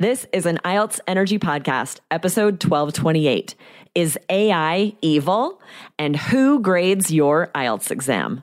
This is an IELTS Energy Podcast, episode 1228. Is AI evil? And who grades your IELTS exam?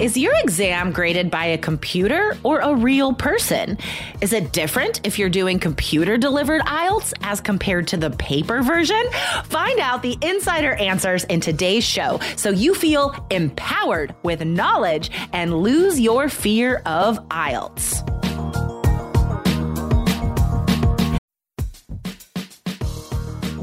Is your exam graded by a computer or a real person? Is it different if you're doing computer-delivered IELTS as compared to the paper version? Find out the insider answers in today's show so you feel empowered with knowledge and lose your fear of IELTS.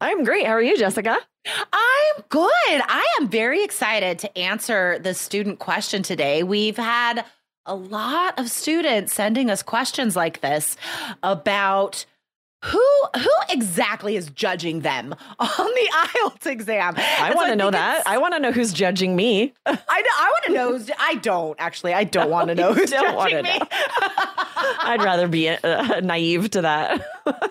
I'm great. How are you, Jessica? I'm good. I am very excited to answer the student question today. We've had a lot of students sending us questions like this about who exactly is judging them on the IELTS exam. I want to know that. I want to know who's judging me. I want to know. I don't want to know who's judging me. I'd rather be naive to that. But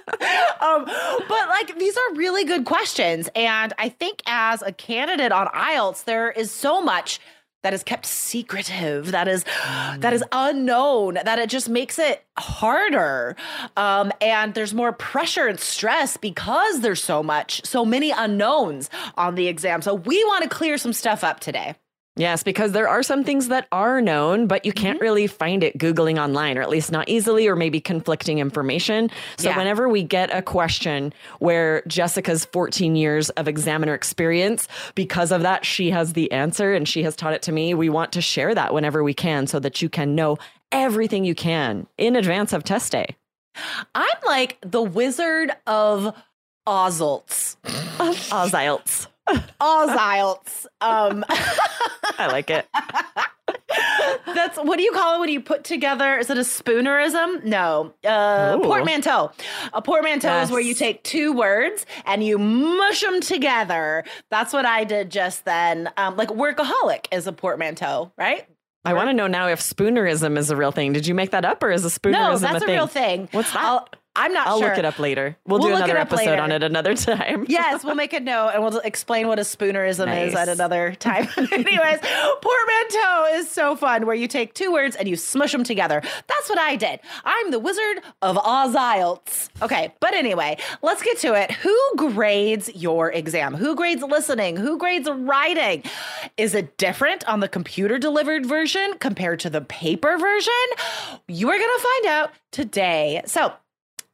like, these are really good questions. And I think as a candidate on IELTS, there is so much that is kept secretive, that is unknown, that it just makes it harder. And there's more pressure and stress because there's so many unknowns on the exam. So we want to clear some stuff up today. Yes, because there are some things that are known, but you can't really find it Googling online, or at least not easily, or maybe conflicting information. So whenever we get a question where Jessica's 14 years of examiner experience, because of that, she has the answer and she has taught it to me. We want to share that whenever we can so that you can know everything you can in advance of test day. I'm like the Wizard of Oz. All IELTS. I like it. That's, what do you call it when you put together? Is it a spoonerism? No. Portmanteau. A portmanteau is where you take 2 words and you mush them together. That's what I did just then. Like workaholic is a portmanteau, right? I want to know now if spoonerism is a real thing. Did you make that up, or is a spoonerism a thing? No, that's a real thing. What's that? I'm not sure. I'll look it up later. We'll do another episode on it another time. Yes, we'll make a note and we'll explain what a spoonerism is at another time. Anyways, portmanteau is so fun, where you take 2 words and you smush them together. That's what I did. I'm the Wizard of Oz IELTS. Okay, but anyway, let's get to it. Who grades your exam? Who grades listening? Who grades writing? Is it different on the computer-delivered version compared to the paper version? You are going to find out today. So,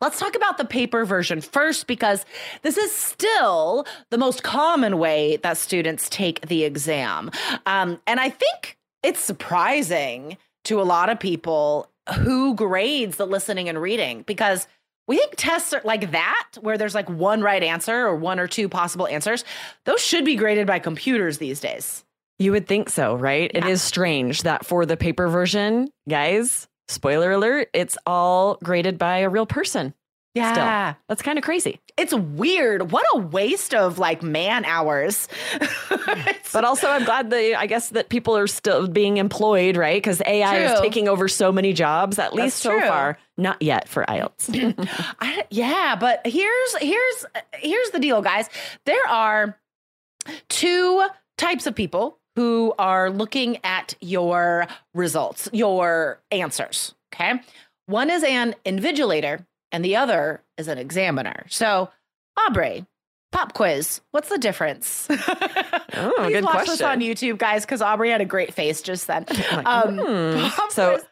let's talk about the paper version first, because this is still the most common way that students take the exam. And I think it's surprising to a lot of people who grades the listening and reading, because we think tests are like that, where there's like one right answer or 1 or 2 possible answers. Those should be graded by computers these days. You would think so, right? Yeah. It is strange that for the paper version, guys, spoiler alert, it's all graded by a real person. Yeah. Still. That's kind of crazy. It's weird. What a waste of like man hours. But also I'm glad that people are still being employed, right? Because AI is taking over so many jobs, at least so far. Not yet for IELTS. But here's the deal, guys. There are 2 types of people who are looking at your results, your answers, okay? One is an invigilator, and the other is an examiner. So, Aubrey, pop quiz, what's the difference? Oh, good question. Watch this on YouTube, guys, because Aubrey had a great face just then. Pop quiz.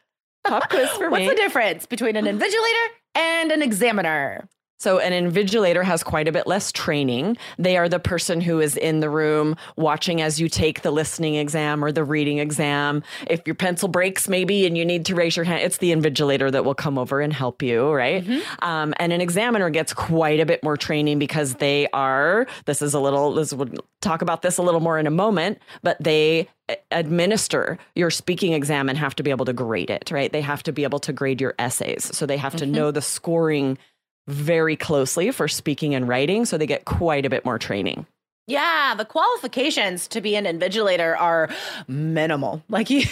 Pop quiz for me. What's the difference between an invigilator and an examiner? So an invigilator has quite a bit less training. They are the person who is in the room watching as you take the listening exam or the reading exam. If your pencil breaks maybe and you need to raise your hand, it's the invigilator that will come over and help you, right? Mm-hmm. And an examiner gets quite a bit more training because they are, we'll talk about this a little more in a moment, but they administer your speaking exam and have to be able to grade it, right? They have to be able to grade your essays. So they have to know the scoring very closely for speaking and writing, so they get quite a bit more training. Yeah, the qualifications to be an invigilator are minimal, because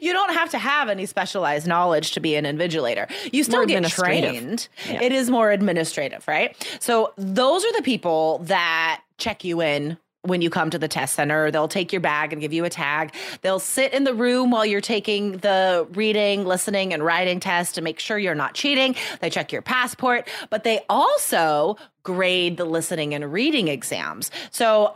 you don't have to have any specialized knowledge to be an invigilator. You still get trained. Yeah. It is more administrative, right? So those are the people that check you in when you come to the test center. They'll take your bag and give you a tag. They'll sit in the room while you're taking the reading, listening, and writing test to make sure you're not cheating. They check your passport, but they also grade the listening and reading exams. So,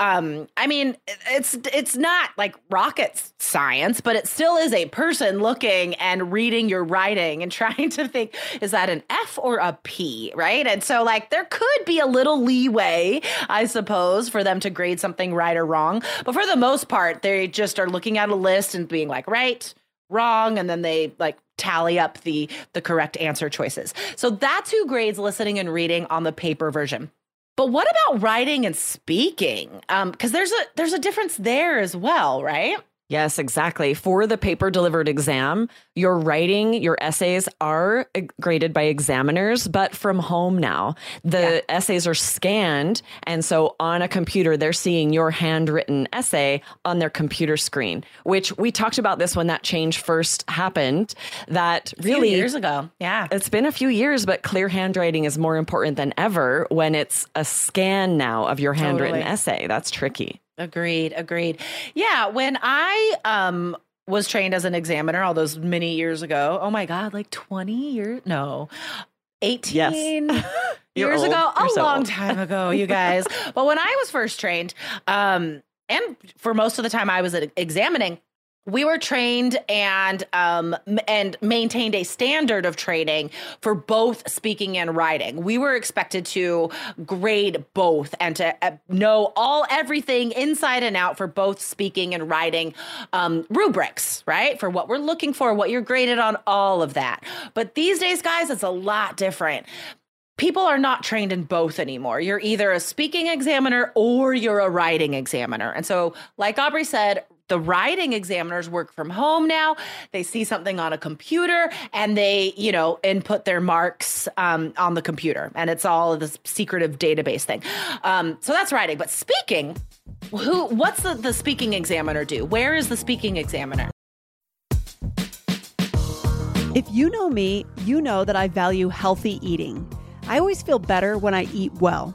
it's not like rocket science, but it still is a person looking and reading your writing and trying to think, is that an F or a P, right? And so there could be a little leeway, I suppose, for them to grade something right or wrong. But for the most part, they just are looking at a list and being like, right, wrong. And then they tally up the correct answer choices. So that's who grades listening and reading on the paper version. But what about writing and speaking? Because there's a difference there as well, right? Yes, exactly. For the paper delivered exam, your writing, your essays are graded by examiners, but from home now. The essays are scanned. And so on a computer, they're seeing your handwritten essay on their computer screen, which we talked about this when that change first happened. That really years ago. Yeah, it's been a few years, but clear handwriting is more important than ever when it's a scan now of your handwritten essay. That's tricky. Agreed. Yeah. When I was trained as an examiner all those many years ago, oh my God, 20 years? No, 18 years ago, long time ago, you guys. But when I was first trained, and for most of the time I was examining, we were trained and maintained a standard of training for both speaking and writing. We were expected to grade both and to know everything inside and out for both speaking and writing rubrics, right? For what we're looking for, what you're graded on, all of that. But these days, guys, it's a lot different. People are not trained in both anymore. You're either a speaking examiner or you're a writing examiner. And so, like Aubrey said, the writing examiners work from home now. They see something on a computer and they, input their marks on the computer. And it's all this secretive database thing. So that's writing. But speaking, what's the speaking examiner do? Where is the speaking examiner? If you know me, you know that I value healthy eating. I always feel better when I eat well.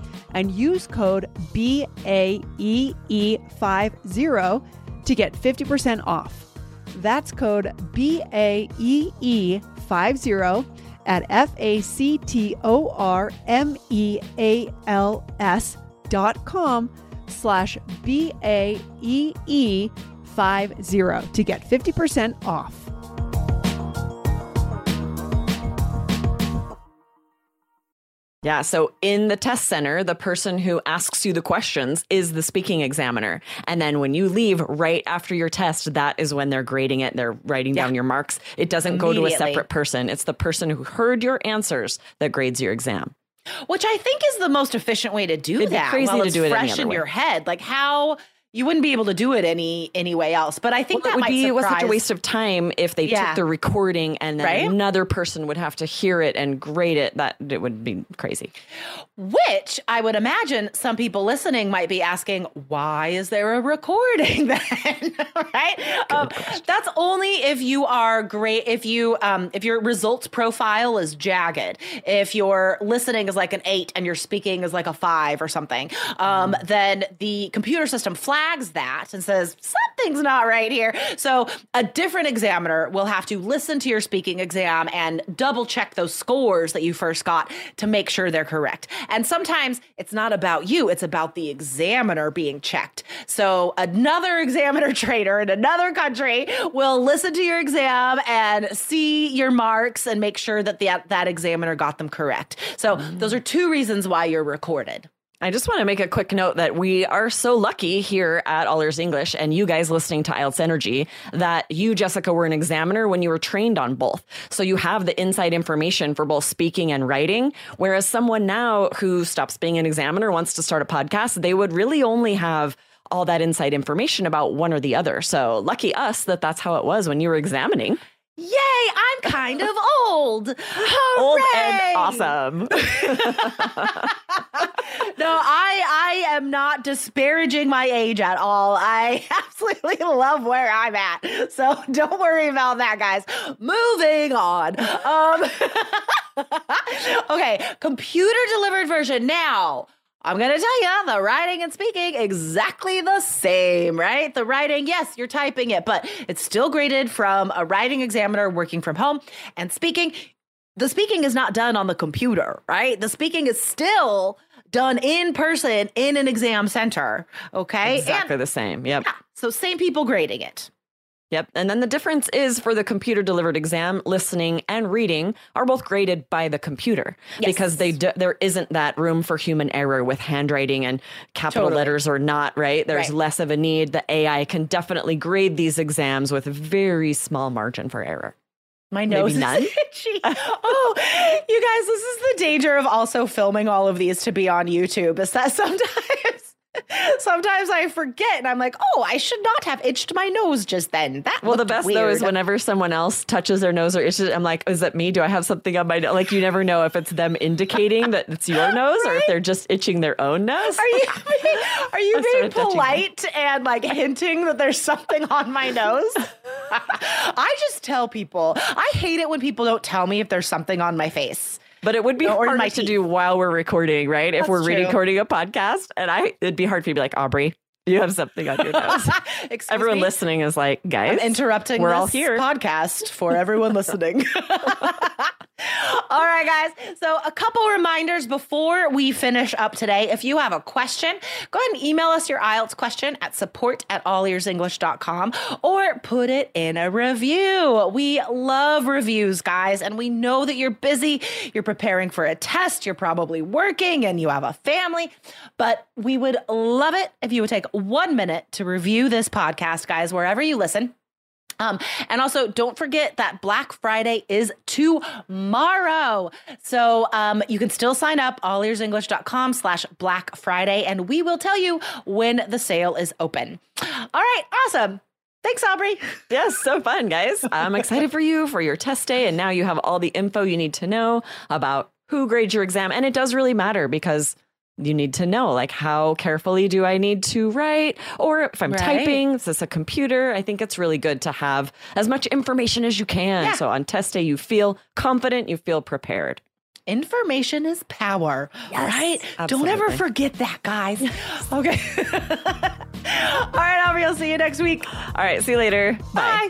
and use code BAEE50 to get 50% off. That's code BAEE50 at factormeals.com/BAEE50 to get 50% off. Yeah. So in the test center, the person who asks you the questions is the speaking examiner. And then when you leave right after your test, that is when they're grading it. They're writing down your marks. It doesn't go to a separate person. It's the person who heard your answers that grades your exam. Which I think is the most efficient way to do that. It'd be crazy to do it fresh in your head. Like how you wouldn't be able to do it any way else. But I think that might be such a waste of time if they took the recording and then another person would have to hear it and grade it. That it would be crazy. Which I would imagine some people listening might be asking, why is there a recording then? Right? That's only if you are great. If you if your results profile is jagged, if your listening is like an 8 and your speaking is like a 5 or something, then the computer system flags that and says something's not right here. So a different examiner will have to listen to your speaking exam and double check those scores that you first got to make sure they're correct. And sometimes it's not about you, it's about the examiner being checked. So another examiner trainer in another country will listen to your exam and see your marks and make sure that that examiner got them correct. So those are two reasons why you're recorded. I just want to make a quick note that we are so lucky here at All Ears English and you guys listening to IELTS Energy that you, Jessica, were an examiner when you were trained on both. So you have the inside information for both speaking and writing, whereas someone now who stops being an examiner wants to start a podcast, they would really only have all that inside information about one or the other. So lucky us that that's how it was when you were examining. Yay, I'm kind of old. Hooray! Old and awesome. No, I am not disparaging my age at all. I absolutely love where I'm at. So don't worry about that, guys. Moving on. Okay, computer-delivered version now. I'm going to tell you the writing and speaking exactly the same, right? The writing, yes, you're typing it, but it's still graded from a writing examiner working from home. And speaking, the speaking is not done on the computer, right? The speaking is still done in person in an exam center, okay? Exactly the same, yep. Yeah, so same people grading it. Yep. And then the difference is for the computer-delivered exam, listening and reading are both graded by the computer because there isn't that room for human error with handwriting and capital letters or not, right? There's less of a need. The AI can definitely grade these exams with a very small margin for error. My nose is itchy. Oh, you guys, this is the danger of also filming all of these to be on YouTube is that sometimes I forget and I'm like, oh, I should not have itched my nose just then. Well, the best though is whenever someone else touches their nose or itches, I'm like, is that me? Do I have something on my nose? Like you never know if it's them indicating that it's your nose or if they're just itching their own nose. Are you being polite and like hinting that there's something on my nose? I just tell people. I hate it when people don't tell me if there's something on my face. But it would be hard to do while we're recording, right? That's if we're recording a podcast and it'd be hard for you to be like, Aubrey, you have something on your nose. Everyone listening is like, guys, I'm interrupting we're all here. Podcast for everyone listening. All right, guys. So a couple reminders before we finish up today. If you have a question, go ahead and email us your IELTS question at support@allearsenglish.com or put it in a review. We love reviews, guys. And we know that you're busy. You're preparing for a test. You're probably working and you have a family. But we would love it if you would take 1 minute to review this podcast, guys, wherever you listen. And also, don't forget that Black Friday is tomorrow. So you can still sign up, allearsenglish.com/Black Friday, and we will tell you when the sale is open. All right. Awesome. Thanks, Aubrey. Yes, so fun, guys. I'm excited for you for your test day. And now you have all the info you need to know about who grades your exam. And it does really matter because you need to know, like, how carefully do I need to write? Or if I'm typing, is this a computer? I think it's really good to have as much information as you can. Yeah. So on test day, you feel confident, you feel prepared. Information is power, right? Absolutely. Don't ever forget that, guys. Okay. All right, Aubrey, I'll see you next week. All right, see you later. Bye. Bye.